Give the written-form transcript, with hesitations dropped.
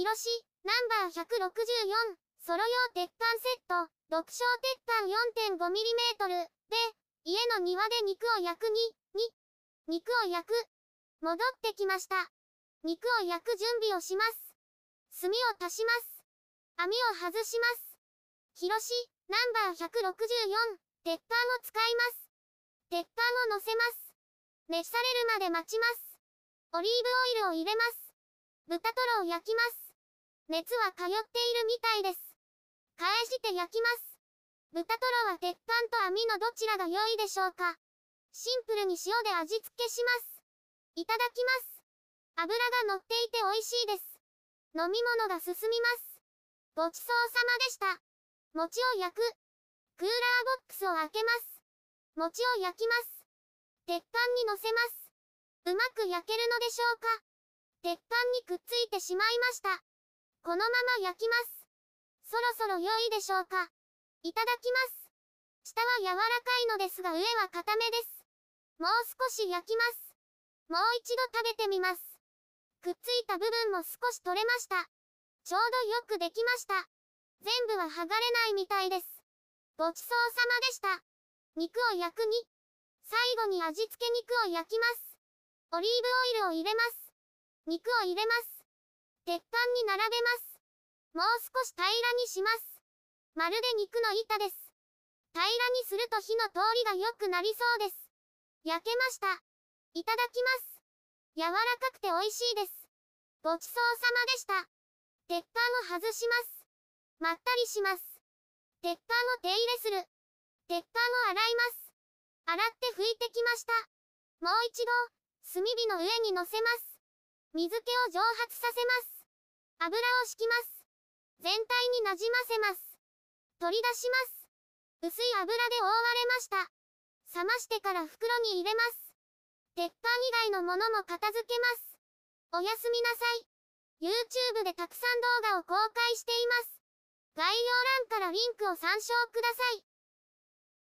広し、ナンバー164、ソロ用鉄板セット、独小鉄板 4.5mm で、家の庭で肉を焼く肉を焼く。戻ってきました。肉を焼く準備をします。炭を足します。網を外します。広し、ナンバー164、鉄板を使います。鉄板を乗せます。熱されるまで待ちます。オリーブオイルを入れます。豚トロを焼きます。熱は通っているみたいです。返して焼きます。豚トロは鉄板と網のどちらが良いでしょうか。シンプルに塩で味付けします。いただきます。脂が乗っていて美味しいです。飲み物が進みます。ごちそうさまでした。餅を焼く。クーラーボックスを開けます。餅を焼きます。鉄板に乗せます。うまく焼けるのでしょうか。鉄板にくっついてしまいました。このまま焼きます。そろそろ良いでしょうか。いただきます。下は柔らかいのですが上は固めです。もう少し焼きます。もう一度食べてみます。くっついた部分も少し取れました。ちょうどよくできました。全部は剥がれないみたいです。ごちそうさまでした。肉を焼くに、最後に味付け肉を焼きます。オリーブオイルを入れます。肉を入れます。鉄板に並べます。もう少し平らにします。まるで肉の板です。平らにすると火の通りが良くなりそうです。焼けました。いただきます。柔らかくて美味しいです。ごちそうさまでした。鉄板を外します。まったりします。鉄板を手入れする。鉄板を洗います。洗って拭いてきました。もう一度、炭火の上に乗せます。水気を蒸発させます。油を敷きます。全体になじませます。取り出します。薄い油で覆われました。冷ましてから袋に入れます。鉄板以外のものも片付けます。おやすみなさい。YouTube でたくさん動画を公開しています。概要欄からリンクを参照ください。